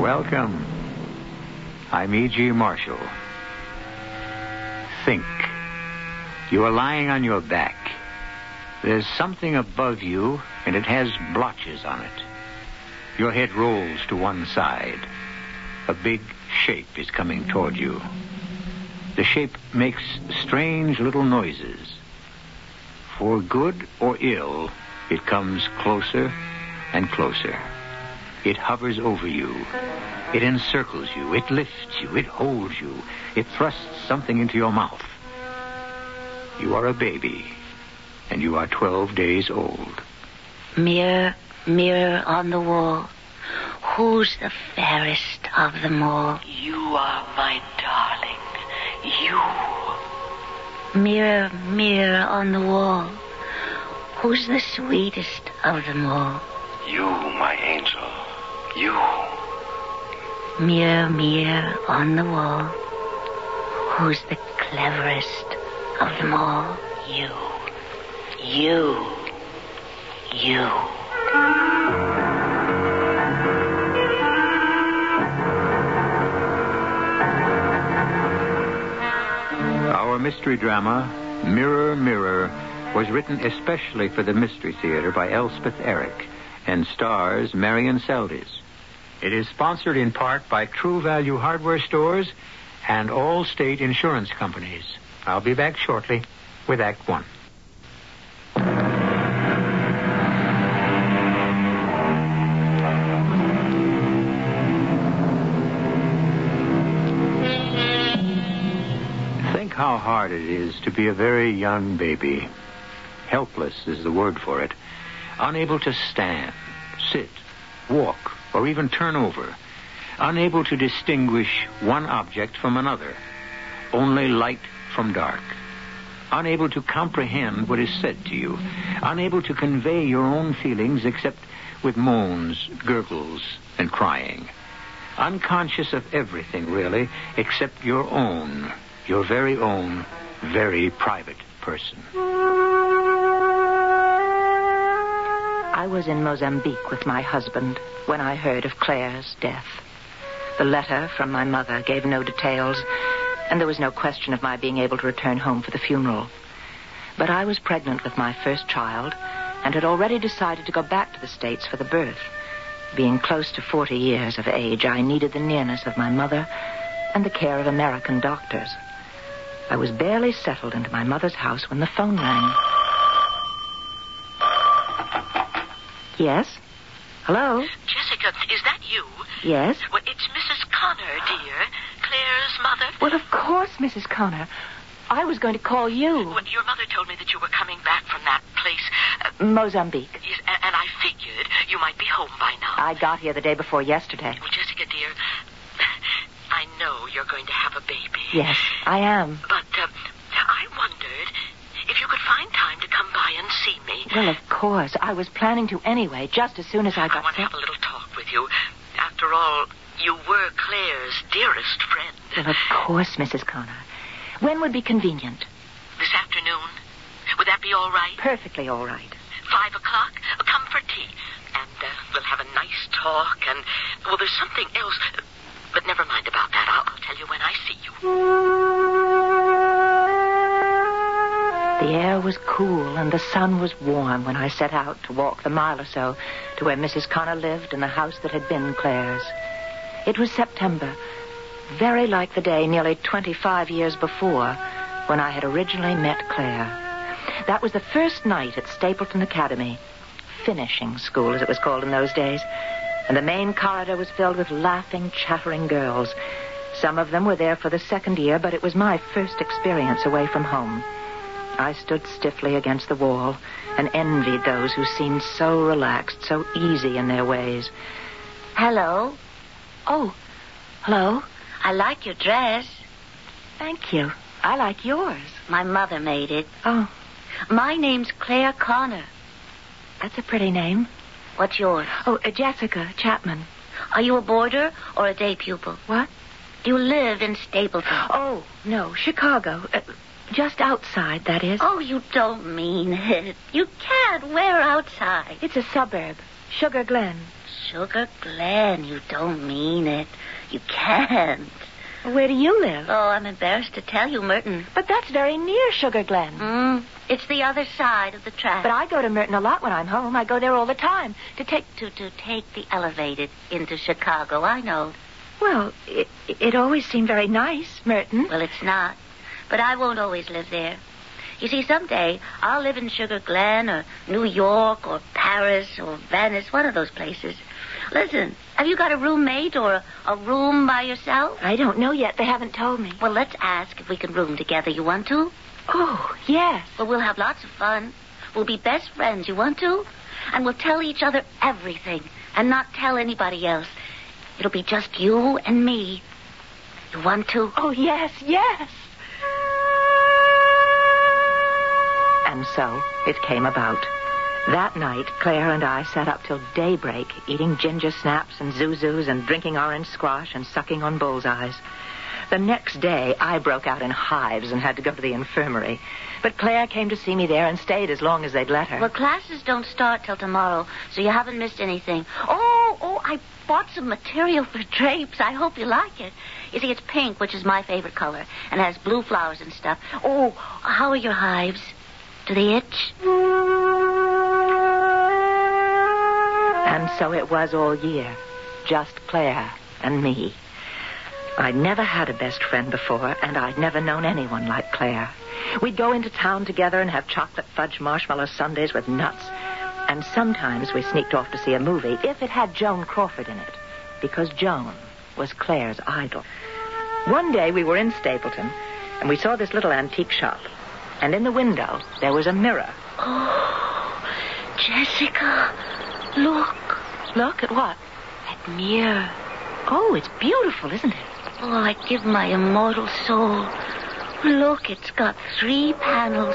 Welcome. I'm E.G. Marshall. Think. You are lying on your back. There's something above you, and it has blotches on it. Your head rolls to one side. A big shape is coming toward you. The shape makes strange little noises. For good or ill, it comes closer and closer. It hovers over you. It encircles you. It lifts you. It holds you. It thrusts something into your mouth. You are a baby, and you are 12 days old. Mirror, mirror on the wall, who's the fairest of them all? You are my darling, you. Mirror, mirror on the wall, who's the sweetest of them all? You, my angel, you. Mirror, mirror on the wall, who's the cleverest of them all? You. You. You. Our mystery drama, Mirror, Mirror, was written especially for the Mystery Theater by Elspeth Eric and stars Marian Seldes. It is sponsored in part by True Value Hardware Stores and all state insurance companies. I'll be back shortly with Act One. Think how hard it is to be a very young baby. Helpless is the word for it. Unable to stand, sit, walk, or even turn over. Unable to distinguish one object from another. Only light from dark. Unable to comprehend what is said to you. Unable to convey your own feelings except with moans, gurgles, and crying. Unconscious of everything, really, except your own, your very own, very private person. I was in Mozambique with my husband when I heard of Claire's death. The letter from my mother gave no details, and there was no question of my being able to return home for the funeral. But I was pregnant with my first child and had already decided to go back to the States for the birth. Being close to 40 years of age, I needed the nearness of my mother and the care of American doctors. I was barely settled into my mother's house when the phone rang. Yes? Hello? Jessica, is that you? Yes? Well, it's Mrs. Connor, dear. Claire's mother. Well, of course, Mrs. Connor. I was going to call you. Well, your mother told me that you were coming back from that place. Mozambique. Yes, and I figured you might be home by now. I got here the day before yesterday. Well, Jessica, dear, I know you're going to have a baby. Yes, I am. But I wondered if you could find time to come by and see me. Well, of course. I was planning to anyway, just as soon as I got... I want to have a little talk with you. After all, you were Claire's dearest friend. Well, of course, Mrs. Connor. When would be convenient? This afternoon. Would that be all right? Perfectly all right. 5 o'clock? Come for tea. And we'll have a nice talk and... Well, there's something else. But never mind about that. I'll tell you when I see you. The air was cool and the sun was warm when I set out to walk the mile or so to where Mrs. Connor lived in the house that had been Claire's. It was September, very like the day nearly 25 years before when I had originally met Claire. That was the first night at Stapleton Academy, finishing school as it was called in those days, and the main corridor was filled with laughing, chattering girls. Some of them were there for the second year, but it was my first experience away from home. I stood stiffly against the wall and envied those who seemed so relaxed, so easy in their ways. Hello. Oh, hello. I like your dress. Thank you. I like yours. My mother made it. Oh. My name's Claire Connor. That's a pretty name. What's yours? Oh, Jessica Chapman. Are you a boarder or a day pupil? What? You live in Stapleton. Oh, no, Chicago. Just outside, that is. Oh, you don't mean it. You can't. Where outside? It's a suburb. Sugar Glen. Sugar Glen. You don't mean it. You can't. Where do you live? Oh, I'm embarrassed to tell you, Merton. But that's very near Sugar Glen. It's the other side of the track. But I go to Merton a lot when I'm home. I go there all the time to take the elevated into Chicago. I know. Well, it always seemed very nice, Merton. Well, it's not. But I won't always live there. You see, someday I'll live in Sugar Glen or New York or Paris or Venice, one of those places. Listen, have you got a roommate or a room by yourself? I don't know yet. They haven't told me. Well, let's ask if we can room together. You want to? Oh, yes. Well, we'll have lots of fun. We'll be best friends. You want to? And we'll tell each other everything and not tell anybody else. It'll be just you and me. You want to? Oh, yes, yes. And so it came about. That night, Claire and I sat up till daybreak, eating ginger snaps and zuzus and drinking orange squash and sucking on bullseyes. The next day, I broke out in hives and had to go to the infirmary. But Claire came to see me there and stayed as long as they'd let her. Well, classes don't start till tomorrow, so you haven't missed anything. Oh, I bought some material for drapes. I hope you like it. You see, it's pink, which is my favorite color, and has blue flowers and stuff. Oh, how are your hives? Do they itch? And so it was all year, just Claire and me. I'd never had a best friend before, and I'd never known anyone like Claire. We'd go into town together and have chocolate fudge marshmallow sundaes with nuts, and sometimes we sneaked off to see a movie, if it had Joan Crawford in it, because Joan was Claire's idol. One day we were in Stapleton, and we saw this little antique shop, and in the window there was a mirror. Oh, Jessica... Look at what? That mirror. Oh, it's beautiful, isn't it? Oh, I give my immortal soul. Look, it's got 3 panels.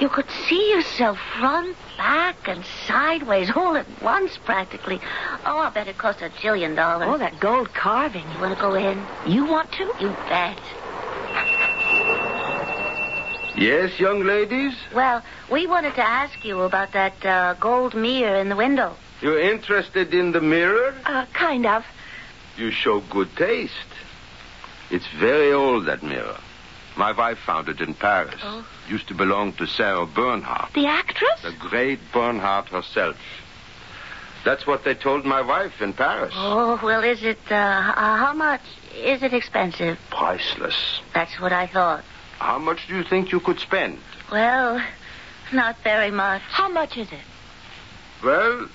You could see yourself front, back, and sideways, all at once, practically. Oh, I bet it cost $1 zillion. Oh, that gold carving. You want to go in? You want to? You bet. Yes, young ladies? Well, we wanted to ask you about that gold mirror in the window. You're interested in the mirror? Kind of. You show good taste. It's very old, that mirror. My wife found it in Paris. Oh. Used to belong to Sarah Bernhardt. The actress? The great Bernhardt herself. That's what they told my wife in Paris. Oh, well, is it, how much is it expensive? Priceless. That's what I thought. How much do you think you could spend? Well, not very much. How much is it? Well,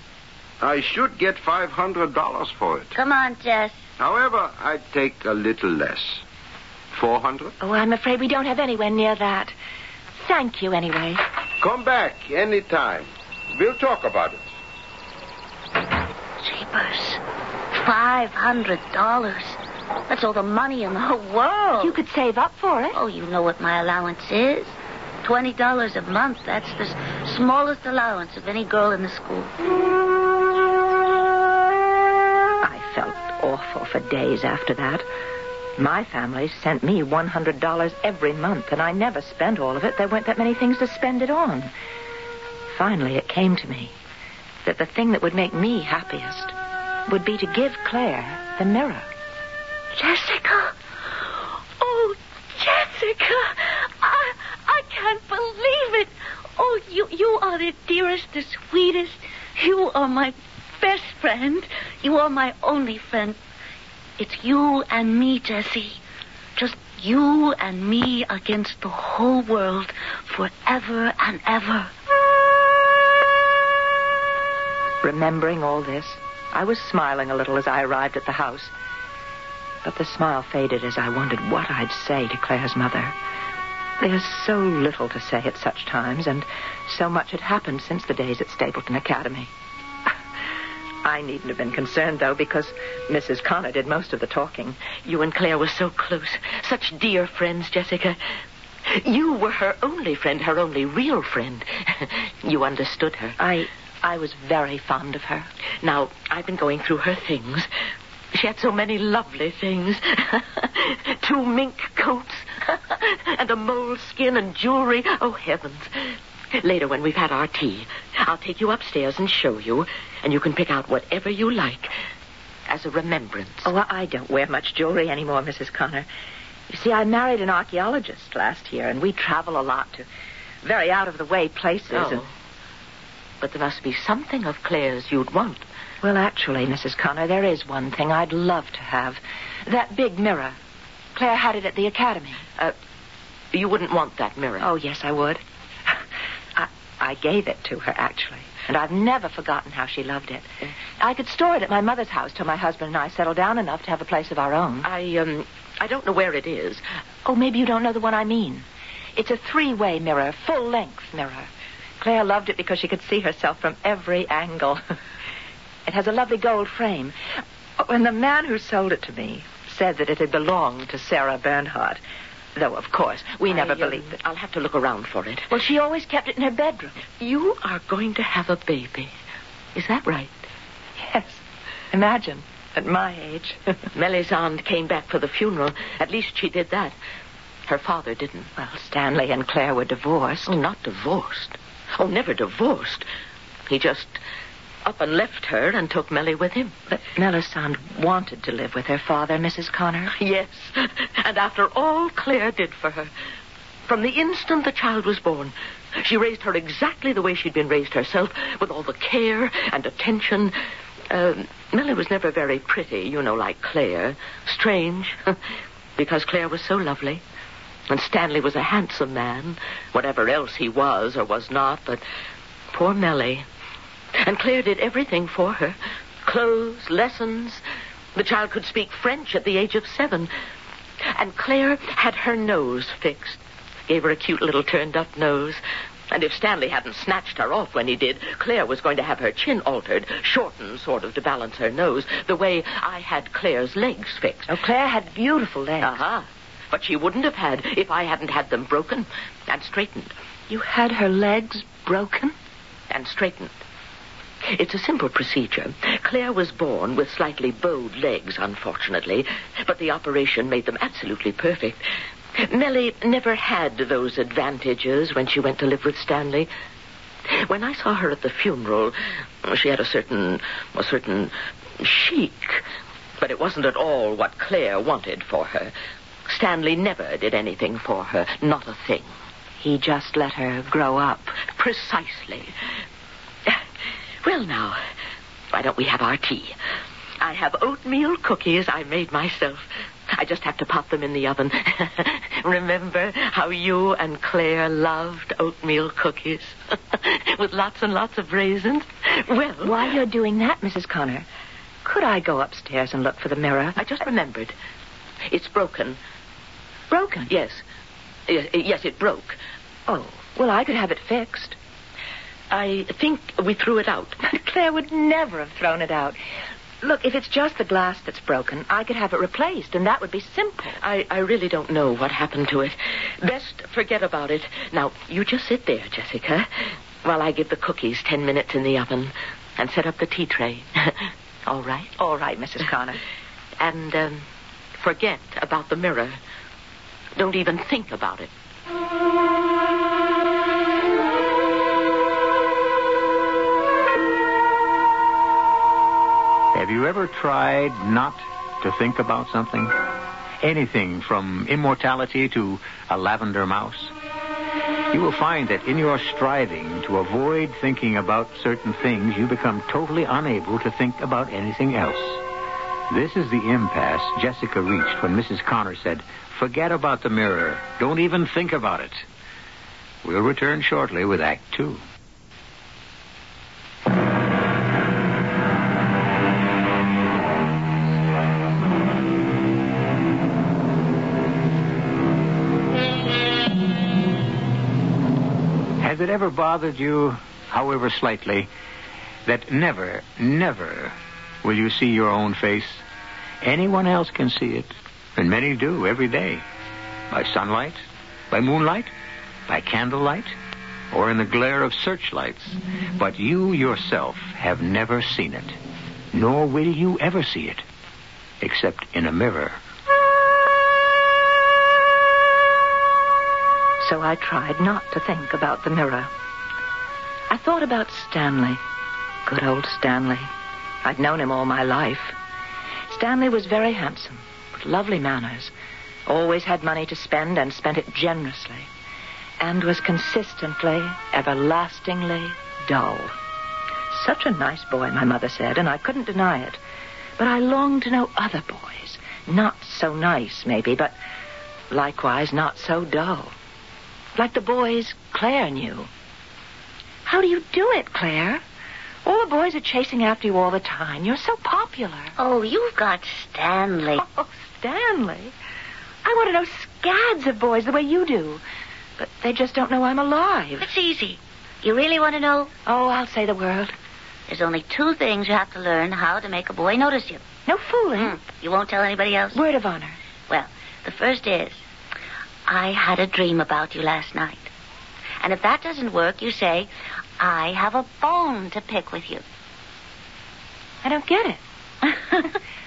I should get $500 for it. Come on, Jess. However, I'd take a little less. $400? Oh, I'm afraid we don't have anywhere near that. Thank you, anyway. Come back any time. We'll talk about it. Jeepers. $500. That's all the money in the whole world. You could save up for it. Oh, you know what my allowance is. $20 a month. That's the smallest allowance of any girl in the school. I felt awful for days after that. My family sent me $100 every month, and I never spent all of it. There weren't that many things to spend it on. Finally, it came to me that the thing that would make me happiest would be to give Claire the mirror. Jessica? Oh, Jessica! I can't believe Oh, you are the dearest, the sweetest. You are my best friend. You are my only friend. It's you and me, Jessie. Just you and me against the whole world forever and ever. Remembering all this, I was smiling a little as I arrived at the house. But the smile faded as I wondered what I'd say to Claire's mother. There's so little to say at such times, and so much had happened since the days at Stapleton Academy. I needn't have been concerned, though, because Mrs. Connor did most of the talking. You and Claire were so close, such dear friends, Jessica. You were her only friend, her only real friend. You understood her. I was very fond of her. Now, I've been going through her things. She had so many lovely things. 2 mink coats. And a moleskin and jewelry. Oh, heavens. Later, when we've had our tea, I'll take you upstairs and show you, and you can pick out whatever you like as a remembrance. Oh, well, I don't wear much jewelry anymore, Mrs. Connor. You see, I married an archaeologist last year, and we travel a lot to very out-of-the-way places. Oh. But there must be something of Claire's you'd want. Well, actually, Mrs. Connor, there is one thing I'd love to have. That big mirror. Claire had it at the Academy. You wouldn't want that mirror. Oh, yes, I would. I gave it to her, actually. And I've never forgotten how she loved it. I could store it at my mother's house till my husband and I settle down enough to have a place of our own. I don't know where it is. Oh, maybe you don't know the one I mean. It's a 3-way mirror, full-length mirror. Claire loved it because she could see herself from every angle. It has a lovely gold frame. Oh, and the man who sold it to me said that it had belonged to Sarah Bernhardt. Though, of course, we never believed it. I'll have to look around for it. Well, she always kept it in her bedroom. You are going to have a baby. Is that right? Yes. Imagine, at my age. Melisande came back for the funeral. At least she did that. Her father didn't. Well, Stanley and Claire were divorced. Oh, not divorced. Oh, never divorced. He just up and left her and took Melly with him. But Melisande wanted to live with her father, Mrs. Connor. Yes, and after all Claire did for her. From the instant the child was born, she raised her exactly the way she'd been raised herself, with all the care and attention. Melly was never very pretty, you know, like Claire. Strange, because Claire was so lovely. And Stanley was a handsome man, whatever else he was or was not, but poor Melly. And Claire did everything for her. Clothes, lessons. The child could speak French at the age of 7. And Claire had her nose fixed. Gave her a cute little turned-up nose. And if Stanley hadn't snatched her off when he did, Claire was going to have her chin altered, shortened, sort of, to balance her nose, the way I had Claire's legs fixed. Oh, Claire had beautiful legs. Uh-huh. But she wouldn't have had if I hadn't had them broken and straightened. You had her legs broken? And straightened. It's a simple procedure. Claire was born with slightly bowed legs, unfortunately, but the operation made them absolutely perfect. Melly never had those advantages when she went to live with Stanley. When I saw her at the funeral, she had a certain chic, but it wasn't at all what Claire wanted for her. Stanley never did anything for her, not a thing. He just let her grow up. Precisely. Well, now, why don't we have our tea? I have oatmeal cookies I made myself. I just have to pop them in the oven. Remember how you and Claire loved oatmeal cookies? With lots and lots of raisins? Well, while you're doing that, Mrs. Connor, could I go upstairs and look for the mirror? I just remembered. It's broken. Broken? Yes. Yes, it broke. Oh, well, I could have it fixed. I think we threw it out. Claire would never have thrown it out. Look, if it's just the glass that's broken, I could have it replaced, and that would be simple. I really don't know what happened to it. Best forget about it. Now, you just sit there, Jessica, while I give the cookies 10 minutes in the oven and set up the tea tray. All right? All right, Mrs. Connor. And forget about the mirror. Don't even think about it. Have you ever tried not to think about something? Anything from immortality to a lavender mouse? You will find that in your striving to avoid thinking about certain things, you become totally unable to think about anything else. This is the impasse Jessica reached when Mrs. Connor said, "Forget about the mirror. Don't even think about it." We'll return shortly with Act Two. Has it ever bothered you, however slightly, that never, never will you see your own face? Anyone else can see it, and many do every day. By sunlight, by moonlight, by candlelight, or in the glare of searchlights. But you yourself have never seen it, nor will you ever see it, except in a mirror. So I tried not to think about the mirror. I thought about Stanley. Good old Stanley. I'd known him all my life. Stanley was very handsome, with lovely manners, always had money to spend and spent it generously, and was consistently, everlastingly dull. Such a nice boy, my mother said, and I couldn't deny it. But I longed to know other boys, not so nice, maybe, but likewise not so dull. Like the boys Claire knew. How do you do it, Claire? All the boys are chasing after you all the time. You're so popular. Oh, you've got Stanley. Oh, Stanley. I want to know scads of boys the way you do. But they just don't know I'm alive. It's easy. You really want to know? Oh, I'll say the world. There's only two things you have to learn how to make a boy notice you. No fooling. You won't tell anybody else? Word of honor. Well, the first is, I had a dream about you last night. And if that doesn't work, you say, I have a bone to pick with you. I don't get it.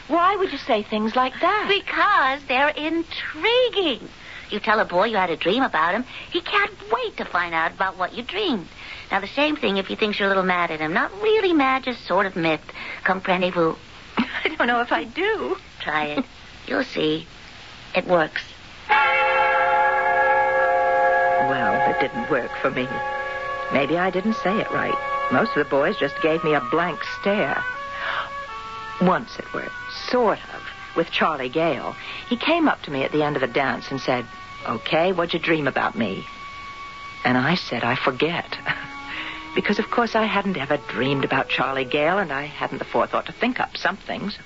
Why would you say things like that? Because they're intriguing. You tell a boy you had a dream about him, he can't wait to find out about what you dreamed. Now, the same thing if you think you're a little mad at him. Not really mad, just sort of miffed. Comprendez-vous? I don't know if I do. Try it. You'll see. It works. Well, it didn't work for me. Maybe I didn't say it right. Most of the boys just gave me a blank stare. Once it worked, sort of, with Charlie Gale. He came up to me at the end of a dance and said, "Okay, what'd you dream about me?" And I said, "I forget." Because, of course, I hadn't ever dreamed about Charlie Gale, and I hadn't the forethought to think up some things.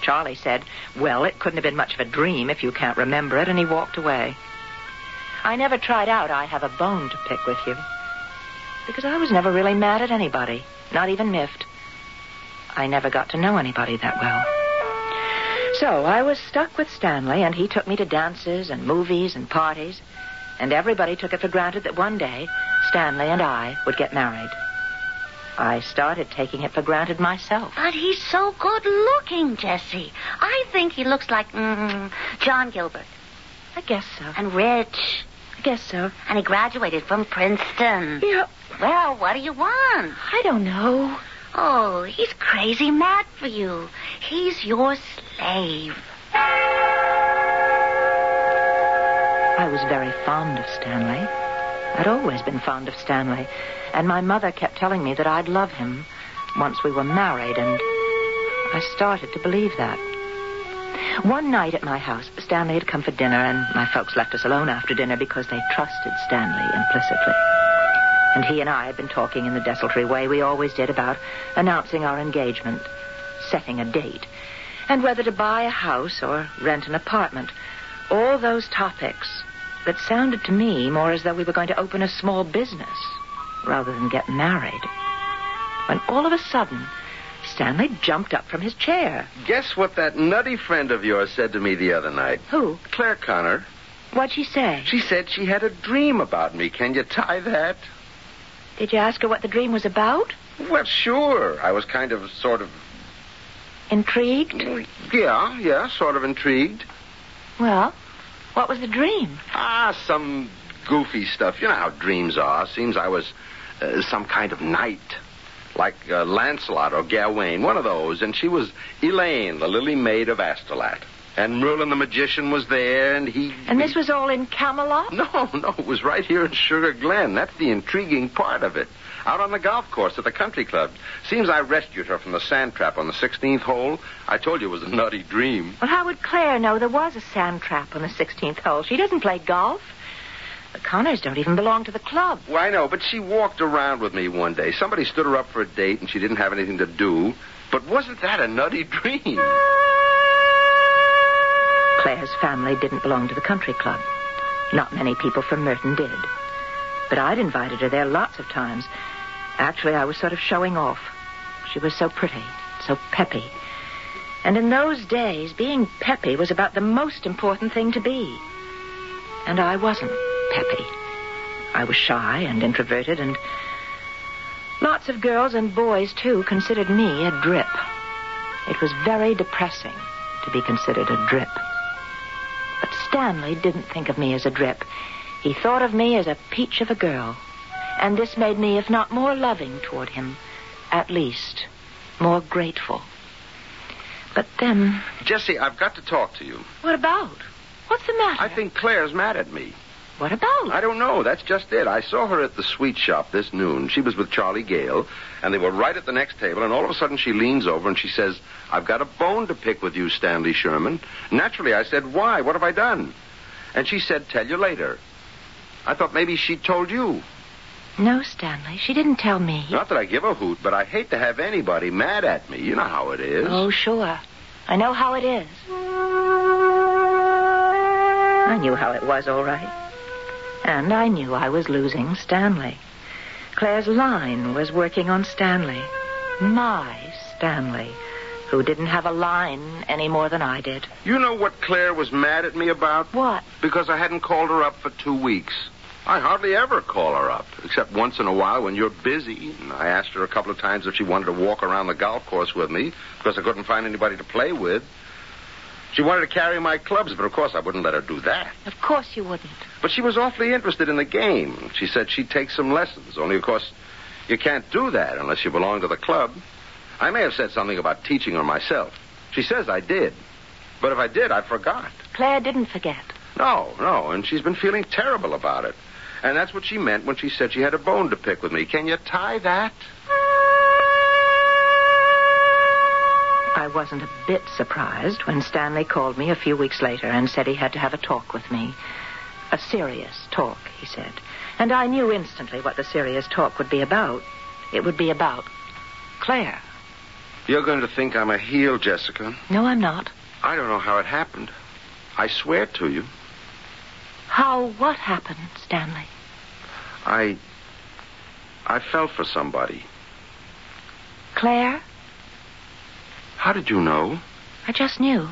Charlie said, "Well, it couldn't have been much of a dream if you can't remember it," and he walked away. I never tried out "I have a bone to pick with you," because I was never really mad at anybody, not even miffed. I never got to know anybody that well. So I was stuck with Stanley, and he took me to dances and movies and parties, and everybody took it for granted that one day Stanley and I would get married. I started taking it for granted myself. But he's so good-looking, Jessie. I think he looks like John Gilbert. I guess so. And rich. I guess so. And he graduated from Princeton. Yeah. Well, what do you want? I don't know. Oh, he's crazy mad for you. He's your slave. I was very fond of Stanley. I'd always been fond of Stanley. And my mother kept telling me that I'd love him once we were married, and I started to believe that. One night at my house, Stanley had come for dinner, and my folks left us alone after dinner because they trusted Stanley implicitly. And he and I had been talking in the desultory way we always did about announcing our engagement, setting a date, and whether to buy a house or rent an apartment. All those topics that sounded to me more as though we were going to open a small business rather than get married. When all of a sudden, Stanley jumped up from his chair. Guess what that nutty friend of yours said to me the other night? Who? Claire Connor. What'd she say? She said she had a dream about me. Can you tie that? Did you ask her what the dream was about? Well, sure. I was kind of, sort of... intrigued? Yeah, sort of intrigued. Well, what was the dream? Some goofy stuff. You know how dreams are. Seems I was some kind of knight. Like Lancelot or Gawain, one of those. And she was Elaine, the lily maid of Astolat. And Merlin the magician was there, and he... And this was all in Camelot? No, it was right here in Sugar Glen. That's the intriguing part of it. Out on the golf course at the country club. Seems I rescued her from the sand trap on the 16th hole. I told you it was a nutty dream. Well, how would Claire know there was a sand trap on the 16th hole? She doesn't play golf. The Connors don't even belong to the club. Well, I know, but she walked around with me one day. Somebody stood her up for a date, and she didn't have anything to do. But wasn't that a nutty dream? Claire's family didn't belong to the country club. Not many people from Merton did. But I'd invited her there lots of times. Actually, I was sort of showing off. She was so pretty, so peppy. And in those days, being peppy was about the most important thing to be. And I wasn't peppy. I was shy and introverted, and lots of girls and boys, too, considered me a drip. It was very depressing to be considered a drip. But Stanley didn't think of me as a drip. He thought of me as a peach of a girl. And this made me, if not more loving toward him, at least more grateful. But then... Jessie, I've got to talk to you. What about? What's the matter? I think Claire's mad at me. What about? I don't know. That's just it. I saw her at the sweet shop this noon. She was with Charlie Gale, and they were right at the next table, and all of a sudden she leans over and she says, "I've got a bone to pick with you, Stanley Sherman." Naturally, I said, "Why? What have I done?" And she said, "Tell you later." I thought maybe she told you. No, Stanley, she didn't tell me. Not that I give a hoot, but I hate to have anybody mad at me. You know how it is. Oh, sure. I know how it is. I knew how it was, all right. And I knew I was losing Stanley. Claire's line was working on Stanley. My Stanley, who didn't have a line any more than I did. You know what Claire was mad at me about? What? Because I hadn't called her up for 2 weeks. I hardly ever call her up, except once in a while when you're busy. And I asked her a couple of times if she wanted to walk around the golf course with me, because I couldn't find anybody to play with. She wanted to carry my clubs, but of course I wouldn't let her do that. Of course you wouldn't. But she was awfully interested in the game. She said she'd take some lessons, only of course you can't do that unless you belong to the club. I may have said something about teaching her myself. She says I did. But if I did, I forgot. Claire didn't forget. No, and she's been feeling terrible about it. And that's what she meant when she said she had a bone to pick with me. Can you tie that? I wasn't a bit surprised when Stanley called me a few weeks later and said he had to have a talk with me. A serious talk, he said. And I knew instantly what the serious talk would be about. It would be about Claire. You're going to think I'm a heel, Jessica. No, I'm not. I don't know how it happened. I swear to you. How what happened, Stanley? I fell for somebody. Claire? How did you know? I just knew.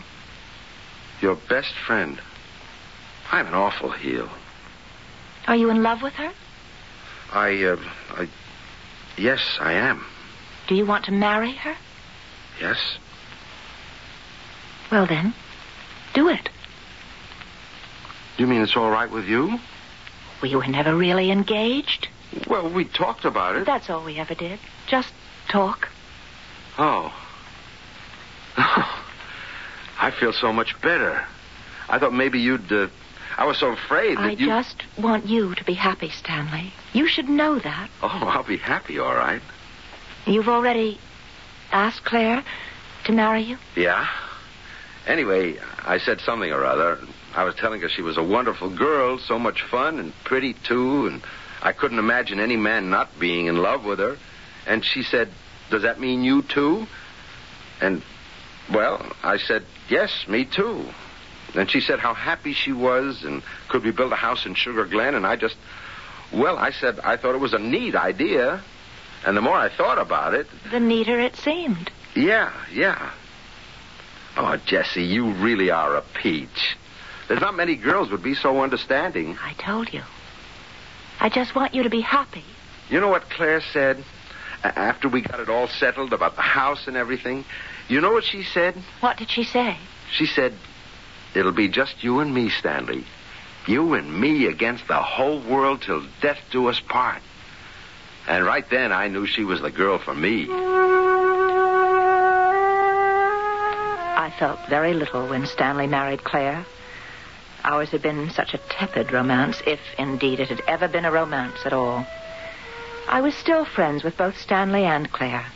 Your best friend. I'm an awful heel. Are you in love with her? Yes, I am. Do you want to marry her? Yes. Well, then, do it. You mean it's all right with you? We were never really engaged. Well, we talked about it. That's all we ever did. Just talk. Oh. I feel so much better. I thought maybe you'd... I was so afraid that you... I just want you to be happy, Stanley. You should know that. Oh, I'll be happy, all right. You've already asked Claire to marry you? Yeah. Anyway, I said something or other. I was telling her she was a wonderful girl, so much fun and pretty, too, and I couldn't imagine any man not being in love with her. And she said, "Does that mean you, too?" And... well, I said, "Yes, me too." And she said how happy she was, and could we build a house in Sugar Glen? And I just, well, I said I thought it was a neat idea. And the more I thought about it... the neater it seemed. Yeah. Oh, Jessie, you really are a peach. There's not many girls would be so understanding. I told you. I just want you to be happy. You know what Claire said? After we got it all settled about the house and everything... you know what she said? What did she say? She said, "It'll be just you and me, Stanley. You and me against the whole world till death do us part." And right then I knew she was the girl for me. I I felt very little when Stanley married Claire. Ours had been such a tepid romance, if indeed it had ever been a romance at all. I was still friends with both Stanley and Claire.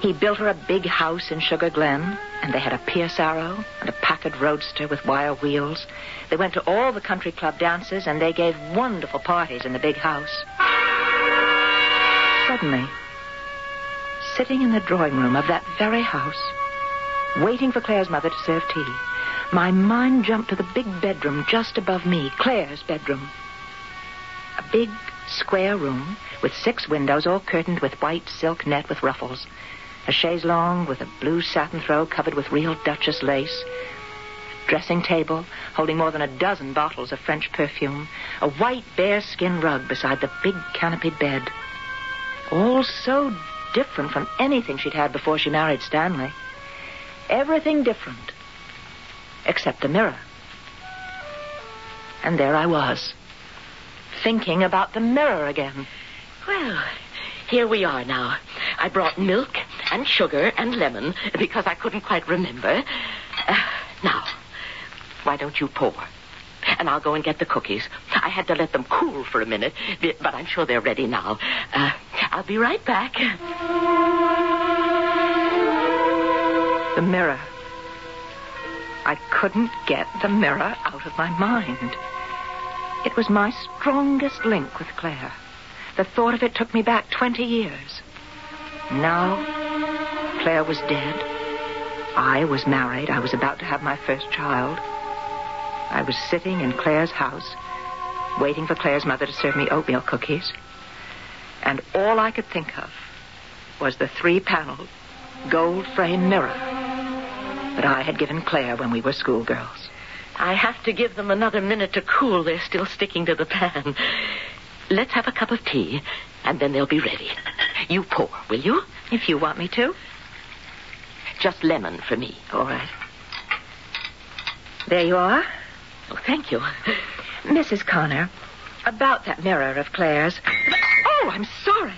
He built her a big house in Sugar Glen, and they had a Pierce Arrow and a Packard Roadster with wire wheels. They went to all the country club dances, and they gave wonderful parties in the big house. Suddenly, sitting in the drawing room of that very house, waiting for Claire's mother to serve tea, my mind jumped to the big bedroom just above me, Claire's bedroom. A big, square room with 6 windows, all curtained with white silk net with ruffles. A chaise longue with a blue satin throw covered with real Duchess lace. A dressing table holding more than 12 bottles of French perfume. A white bearskin rug beside the big canopied bed. All so different from anything she'd had before she married Stanley. Everything different. Except the mirror. And there I was, thinking about the mirror again. Well, here we are now. I brought milk and sugar and lemon because I couldn't quite remember. Now, why don't you pour? And I'll go and get the cookies. I had to let them cool for a minute, but I'm sure they're ready now. I'll be right back. The mirror. I couldn't get the mirror out of my mind. It was my strongest link with Claire. The thought of it took me back 20 years. Now, Claire was dead. I was married. I was about to have my first child. I was sitting in Claire's house, waiting for Claire's mother to serve me oatmeal cookies. And all I could think of was the 3-paneled, gold-framed mirror that I had given Claire when we were schoolgirls. I have to give them another minute to cool. They're still sticking to the pan. Let's have a cup of tea, and then they'll be ready. You pour, will you? If you want me to. Just lemon for me. All right. There you are. Oh, thank you. Mrs. Connor, about that mirror of Claire's... Oh, I'm sorry.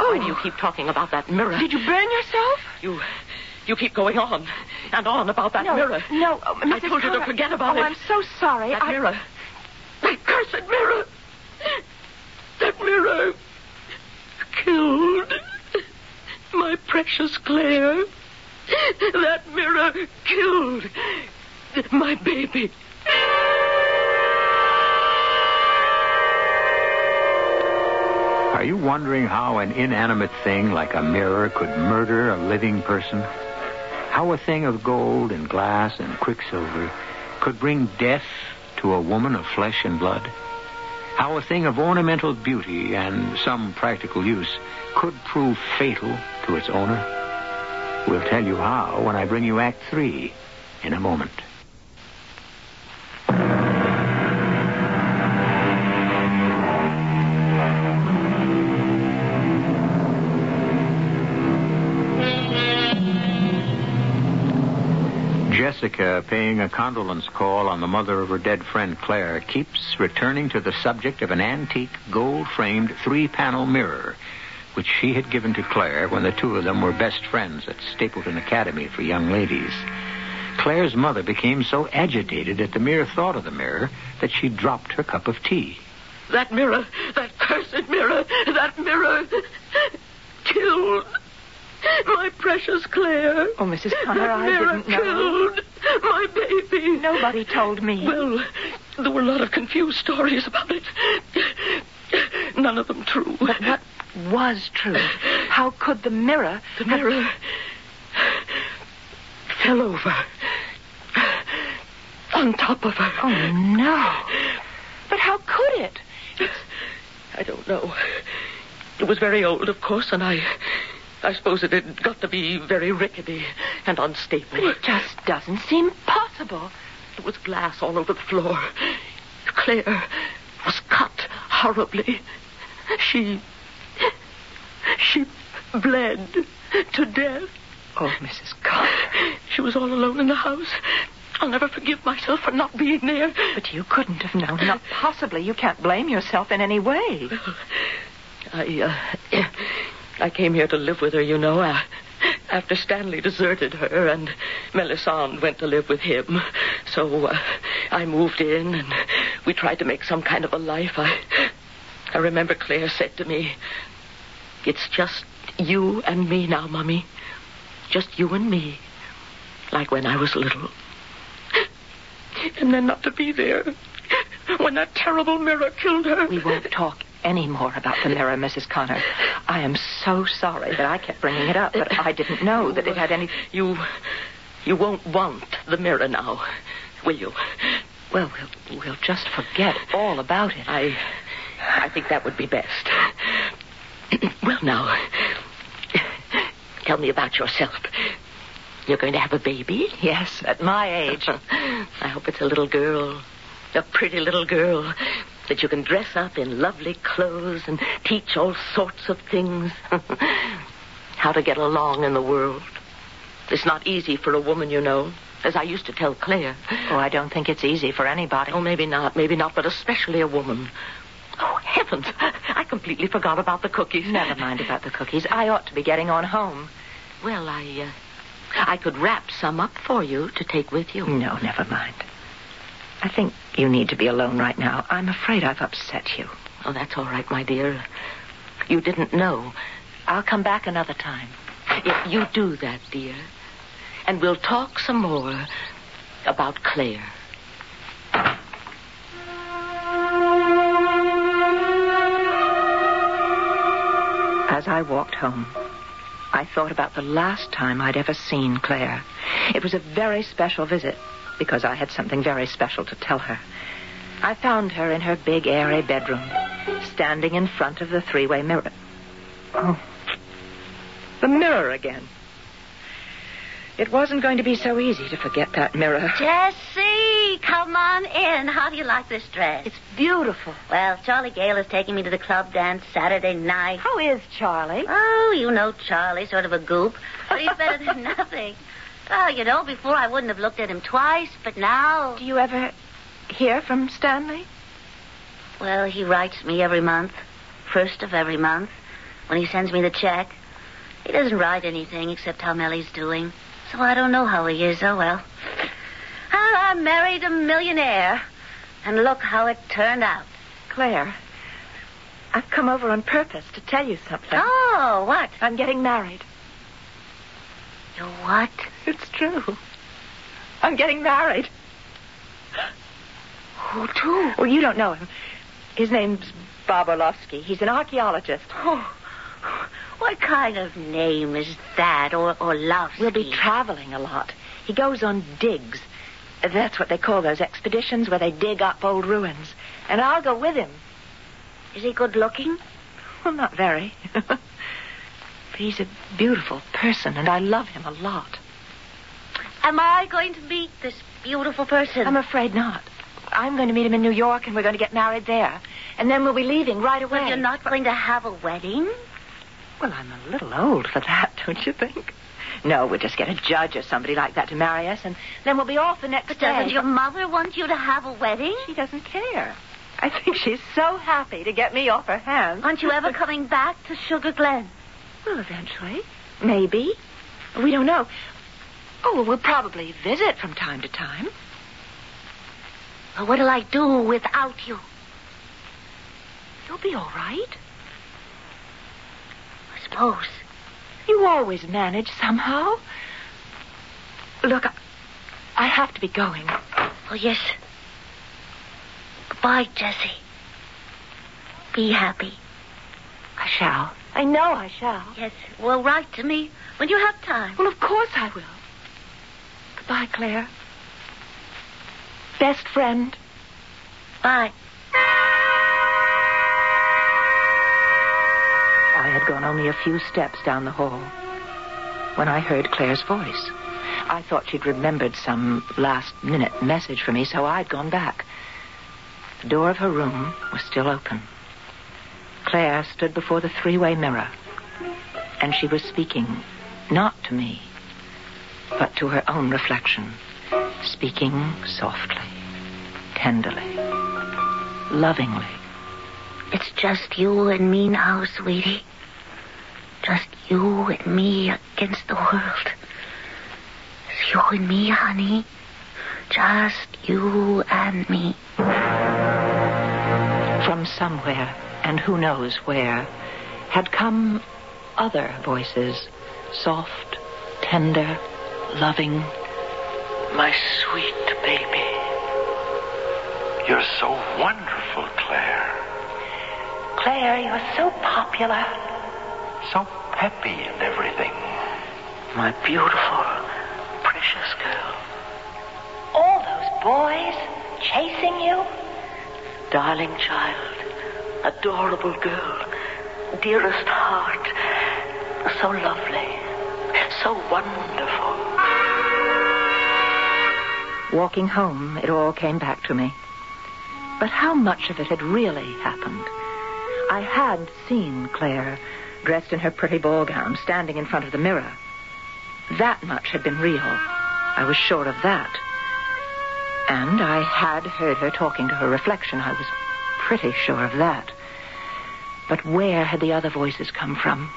Oh. Why do you keep talking about that mirror? Did you burn yourself? You keep going on and on about that mirror. No, Mrs. I told you to forget about it. Oh, I'm so sorry. That mirror. That cursed mirror. That mirror killed my precious Claire. That mirror killed my baby. Are you wondering how an inanimate thing like a mirror could murder a living person? How a thing of gold and glass and quicksilver could bring death to a woman of flesh and blood? How a thing of ornamental beauty and some practical use could prove fatal to its owner? We'll tell you how when I bring you Act 3 in a moment. Jessica, paying a condolence call on the mother of her dead friend Claire, keeps returning to the subject of an antique, gold-framed, 3-panel mirror, which she had given to Claire when the two of them were best friends at Stapleton Academy for young ladies. Claire's mother became so agitated at the mere thought of the mirror that she dropped her cup of tea. That mirror, that cursed mirror, that mirror killed my precious Claire. Oh, Mrs. Connor, I didn't know. Killed my baby. Nobody told me. Well, there were a lot of confused stories about it. None of them true. But what was true? How could the mirror... The mirror fell over on top of her. Oh, no. But how could it? I don't know. It was very old, of course, and I suppose it had got to be very rickety and unstable. It just doesn't seem possible. There was glass all over the floor. Claire was cut horribly. She bled to death. Oh, Mrs. Connor. She was all alone in the house. I'll never forgive myself for not being there. But you couldn't have known. Not possibly. You can't blame yourself in any way. Well, I came here to live with her, you know. after Stanley deserted her and Melisande went to live with him. So I moved in and we tried to make some kind of a life. I remember Claire said to me, "It's just you and me now, Mummy. Just you and me. Like when I was little." And then not to be there when that terrible mirror killed her. We won't talk any more about the mirror, Mrs. Connor. I am so sorry that I kept bringing it up, but I didn't know that it had any... You won't want the mirror now, will you? Well, we'll just forget all about it. I think that would be best. Well, now, tell me about yourself. You're going to have a baby? Yes, at my age. I hope it's a little girl, a pretty little girl, that you can dress up in lovely clothes and teach all sorts of things. How to get along in the world. It's not easy for a woman, you know, as I used to tell Claire. Oh, I don't think it's easy for anybody. Oh, maybe not, but especially a woman. Oh, heavens, I completely forgot about the cookies. Never mind about the cookies. I ought to be getting on home. Well, I could wrap some up for you to take with you. No, never mind. I think you need to be alone right now. I'm afraid I've upset you. Oh, that's all right, my dear. You didn't know. I'll come back another time. If you do that, dear. And we'll talk some more about Claire. As I walked home, I thought about the last time I'd ever seen Claire. It was a very special visit, because I had something very special to tell her. I found her in her big, airy bedroom, standing in front of the three-way mirror. Oh, the mirror again. It wasn't going to be so easy to forget that mirror. Jessie, come on in. How do you like this dress? It's beautiful. Well, Charlie Gale is taking me to the club dance Saturday night. Who is Charlie? Oh, you know Charlie, sort of a goop. But he's better than nothing. Oh, you know, before I wouldn't have looked at him twice, but now... Do you ever hear from Stanley? Well, he writes me every month, first of every month, when he sends me the check. He doesn't write anything except how Mellie's doing, so I don't know how he is. Oh, well. I married a millionaire, and look how it turned out. Claire, I've come over on purpose to tell you something. Oh, what? I'm getting married. You what? It's true. I'm getting married. Who to? Well, you don't know him. His name's Bob Orlowski. He's an archaeologist. Oh. What kind of name is that, Orlowski? We'll be traveling a lot. He goes on digs. That's what they call those expeditions where they dig up old ruins. And I'll go with him. Is he good looking? Well, not very. He's a beautiful person, and I love him a lot. Am I going to meet this beautiful person? I'm afraid not. I'm going to meet him in New York, and we're going to get married there. And then we'll be leaving right away. Well, you're not going to have a wedding? Well, I'm a little old for that, don't you think? No, we'll just get a judge or somebody like that to marry us, and then we'll be off the next day. But doesn't your mother want you to have a wedding? She doesn't care. I think she's so happy to get me off her hands. Aren't you ever coming back to Sugar Glen? Well, eventually. Maybe. We don't know. Oh, well, we'll probably visit from time to time. Well, what'll I do without you? You'll be all right. I suppose. You always manage somehow. Look, I have to be going. Oh, yes. Goodbye, Jessie. Be happy. I shall. I know I shall. Yes, well, write to me when you have time. Well, of course I will. Goodbye, Claire. Best friend. Bye. I had gone only a few steps down the hall when I heard Claire's voice. I thought she'd remembered some last-minute message for me, so I'd gone back. The door of her room was still open. Claire stood before the three-way mirror, and she was speaking, not to me, but to her own reflection, speaking softly, tenderly, lovingly. It's just you and me now, sweetie. Just you and me against the world. It's you and me, honey. Just you and me. From somewhere, and who knows where, had come other voices. Soft, tender, loving. My sweet baby. You're so wonderful, Claire. Claire, you're so popular. So peppy and everything. My beautiful, precious girl. All those boys chasing you? Darling child, adorable girl, dearest heart, so lovely, so wonderful. Walking home, it all came back to me. But how much of it had really happened? I had seen Claire, dressed in her pretty ball gown, standing in front of the mirror. That much had been real. I was sure of that. And I had heard her talking to her reflection. I was pretty sure of that. But where had the other voices come from?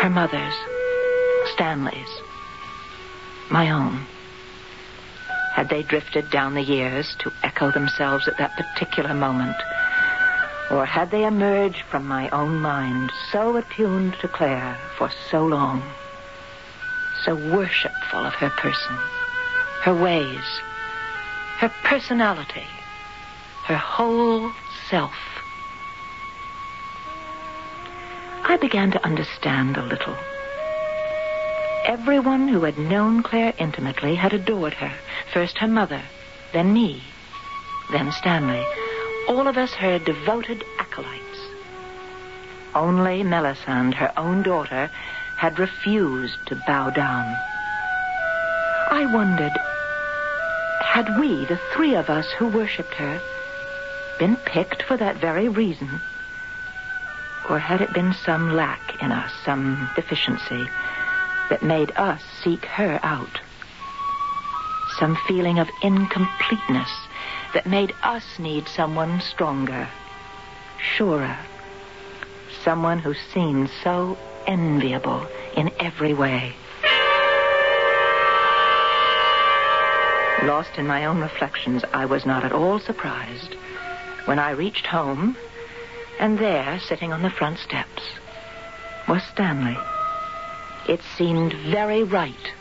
Her mother's, Stanley's, my own. Had they drifted down the years to echo themselves at that particular moment? Or had they emerged from my own mind, so attuned to Claire for so long, so worshipful of her person, her ways, her personality, her whole self? I began to understand a little. Everyone who had known Claire intimately had adored her. First her mother, then me, then Stanley. All of us her devoted acolytes. Only Melisande, her own daughter, had refused to bow down. I wondered, had we, the three of us who worshipped her, been picked for that very reason? Or had it been some lack in us, some deficiency, that made us seek her out? Some feeling of incompleteness that made us need someone stronger, surer, someone who seemed so enviable in every way. Lost in my own reflections, I was not at all surprised when I reached home, and there, sitting on the front steps, was Stanley. It seemed very right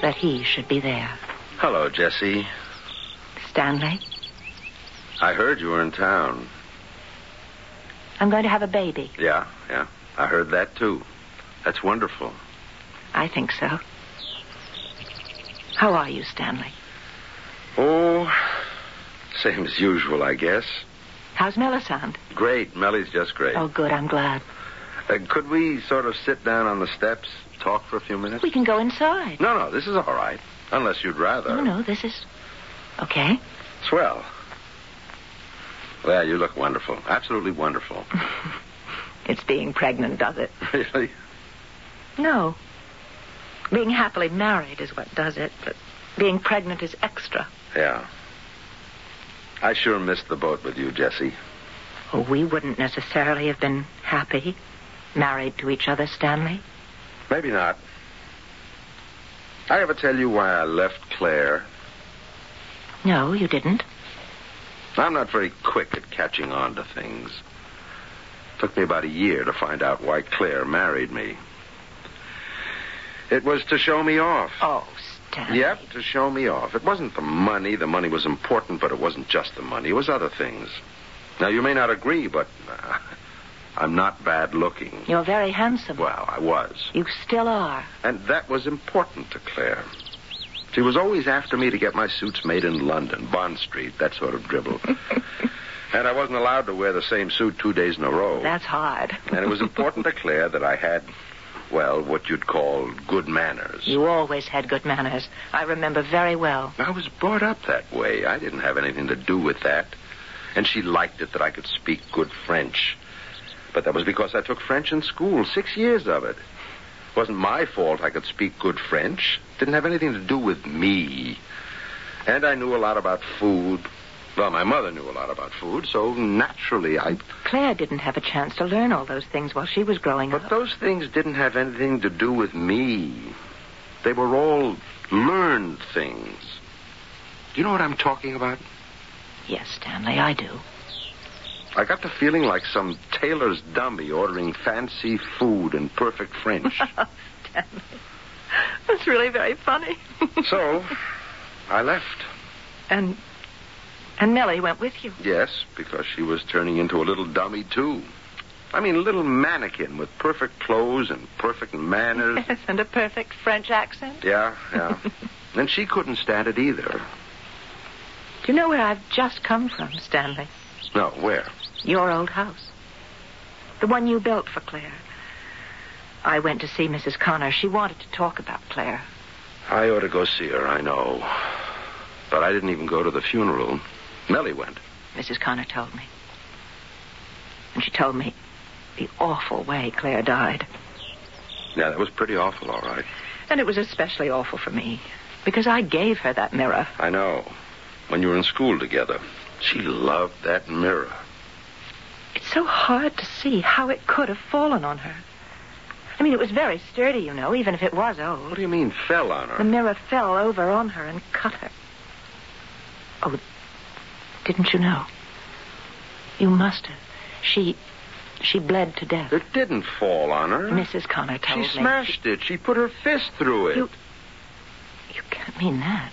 that he should be there. Hello, Jessie. Stanley? I heard you were in town. I'm going to have a baby. Yeah. I heard that, too. That's wonderful. I think so. How are you, Stanley? Oh, same as usual, I guess. How's Melisande? Great. Melly's just great. Oh, good. I'm glad. Could we sort of sit down on the steps, talk for a few minutes? We can go inside. No, this is all right. Unless you'd rather. No, this is... Okay. Swell. Well, you look wonderful. Absolutely wonderful. It's being pregnant, does it? Really? No. Being happily married is what does it, but being pregnant is extra. Yeah. I sure missed the boat with you, Jessie. Oh, we wouldn't necessarily have been happy, married to each other, Stanley. Maybe not. I ever tell you why I left Claire? No, you didn't. I'm not very quick at catching on to things. It took me about a year to find out why Claire married me. It was to show me off. Oh, Stanley. Yep, to show me off. It wasn't the money. The money was important, but it wasn't just the money. It was other things. Now, you may not agree, but I'm not bad looking. You're very handsome. Well, I was. You still are. And that was important to Claire. She was always after me to get my suits made in London, Bond Street, that sort of dribble. And I wasn't allowed to wear the same suit 2 days in a row. That's hard. And it was important to Claire that I had, well, what you'd call good manners. You always had good manners. I remember very well. I was brought up that way. I didn't have anything to do with that. And she liked it that I could speak good French. But that was because I took French in school, 6 years of it. It wasn't my fault I could speak good French. It didn't have anything to do with me. And I knew a lot about food, Well, my mother knew a lot about food, so naturally I... Claire didn't have a chance to learn all those things while she was growing up. But those things didn't have anything to do with me. They were all learned things. Do you know what I'm talking about? Yes, Stanley, I do. I got the feeling like some tailor's dummy ordering fancy food and perfect French. Stanley, that's really very funny. So, I left. And Millie went with you? Yes, because she was turning into a little dummy, too. I mean, a little mannequin with perfect clothes and perfect manners. Yes, and a perfect French accent. Yeah. And she couldn't stand it either. Do you know where I've just come from, Stanley? No, where? Your old house. The one you built for Claire. I went to see Mrs. Connor. She wanted to talk about Claire. I ought to go see her, I know. But I didn't even go to the funeral. Nellie went. Mrs. Connor told me. And she told me the awful way Claire died. Yeah, that was pretty awful, all right. And it was especially awful for me, because I gave her that mirror. I know. When you were in school together, she loved that mirror. It's so hard to see how it could have fallen on her. I mean, it was very sturdy, you know, even if it was old. What do you mean, fell on her? The mirror fell over on her and cut her. Oh, didn't you know? You must have. She bled to death. It didn't fall on her. Mrs. Connor told me. She smashed it. She put her fist through it. You can't mean that.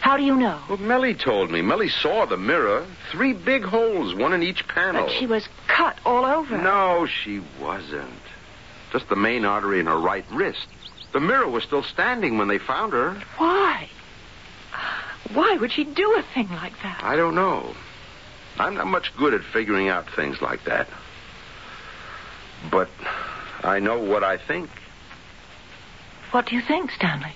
How do you know? Well, Millie told me. Millie saw the mirror. 3 big holes, one in each panel. But she was cut all over. No, she wasn't. Just the main artery in her right wrist. The mirror was still standing when they found her. Why? Why would she do a thing like that? I don't know. I'm not much good at figuring out things like that. But I know what I think. What do you think, Stanley?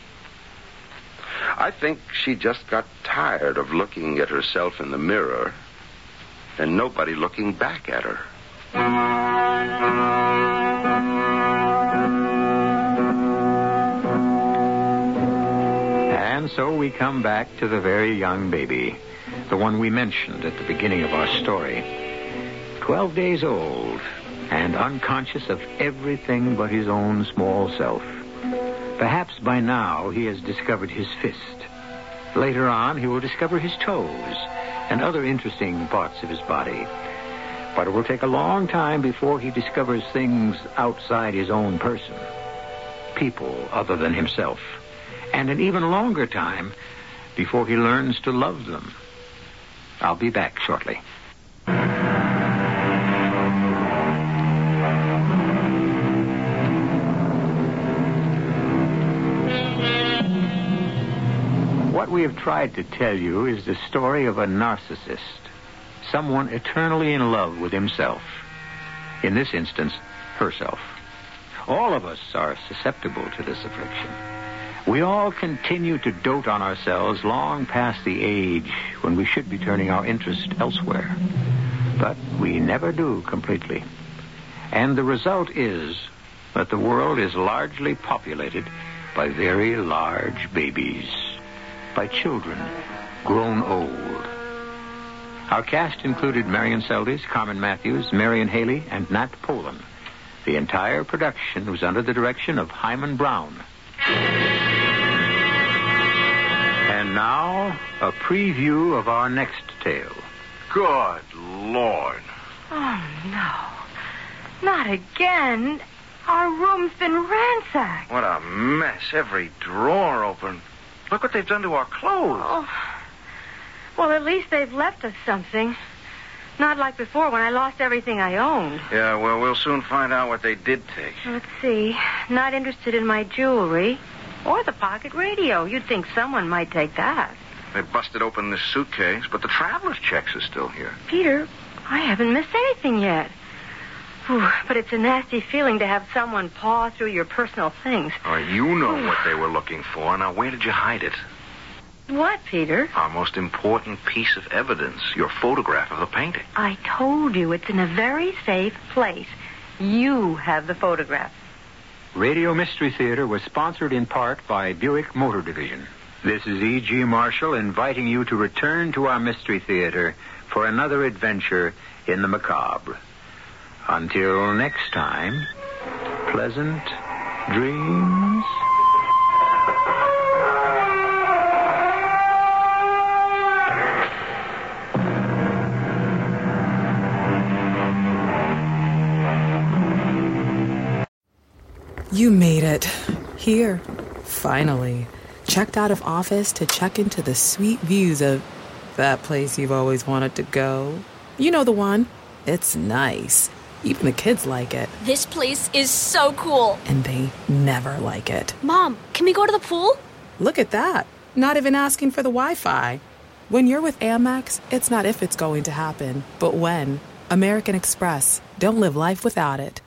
I think she just got tired of looking at herself in the mirror and nobody looking back at her. And so we come back to the very young baby, the one we mentioned at the beginning of our story. 12 days old and unconscious of everything but his own small self. Perhaps by now he has discovered his fist. Later on, he will discover his toes and other interesting parts of his body. But it will take a long time before he discovers things outside his own person, people other than himself, and an even longer time before he learns to love them. I'll be back shortly. What we have tried to tell you is the story of a narcissist, someone eternally in love with himself. In this instance, herself. All of us are susceptible to this affliction. We all continue to dote on ourselves long past the age when we should be turning our interest elsewhere. But we never do completely. And the result is that the world is largely populated by very large babies, by children grown old. Our cast included Marian Seldes, Carmen Matthews, Marian Haley, and Nat Poland. The entire production was under the direction of Hyman Brown. And now, a preview of our next tale. Good Lord. Oh, no. Not again. Our room's been ransacked. What a mess. Every drawer open. Look what they've done to our clothes. Oh. Well, at least they've left us something. Not like before when I lost everything I owned. Yeah, well, we'll soon find out what they did take. Let's see. Not interested in my jewelry or the pocket radio. You'd think someone might take that. They busted open this suitcase, but the traveler's checks are still here. Peter, I haven't missed anything yet. Ooh, but it's a nasty feeling to have someone paw through your personal things. Oh, you know what they were looking for. Now, where did you hide it? What, Peter? Our most important piece of evidence, your photograph of the painting. I told you, it's in a very safe place. You have the photograph. Radio Mystery Theater was sponsored in part by Buick Motor Division. This is E.G. Marshall inviting you to return to our Mystery Theater for another adventure in the macabre. Until next time, pleasant dreams. You made it. Here. Finally. Checked out of office to check into the sweet views of that place you've always wanted to go. You know the one. It's nice. Even the kids like it. This place is so cool. And they never like it. Mom, can we go to the pool? Look at that. Not even asking for the Wi-Fi. When you're with Amex, it's not if it's going to happen, but when. American Express. Don't live life without it.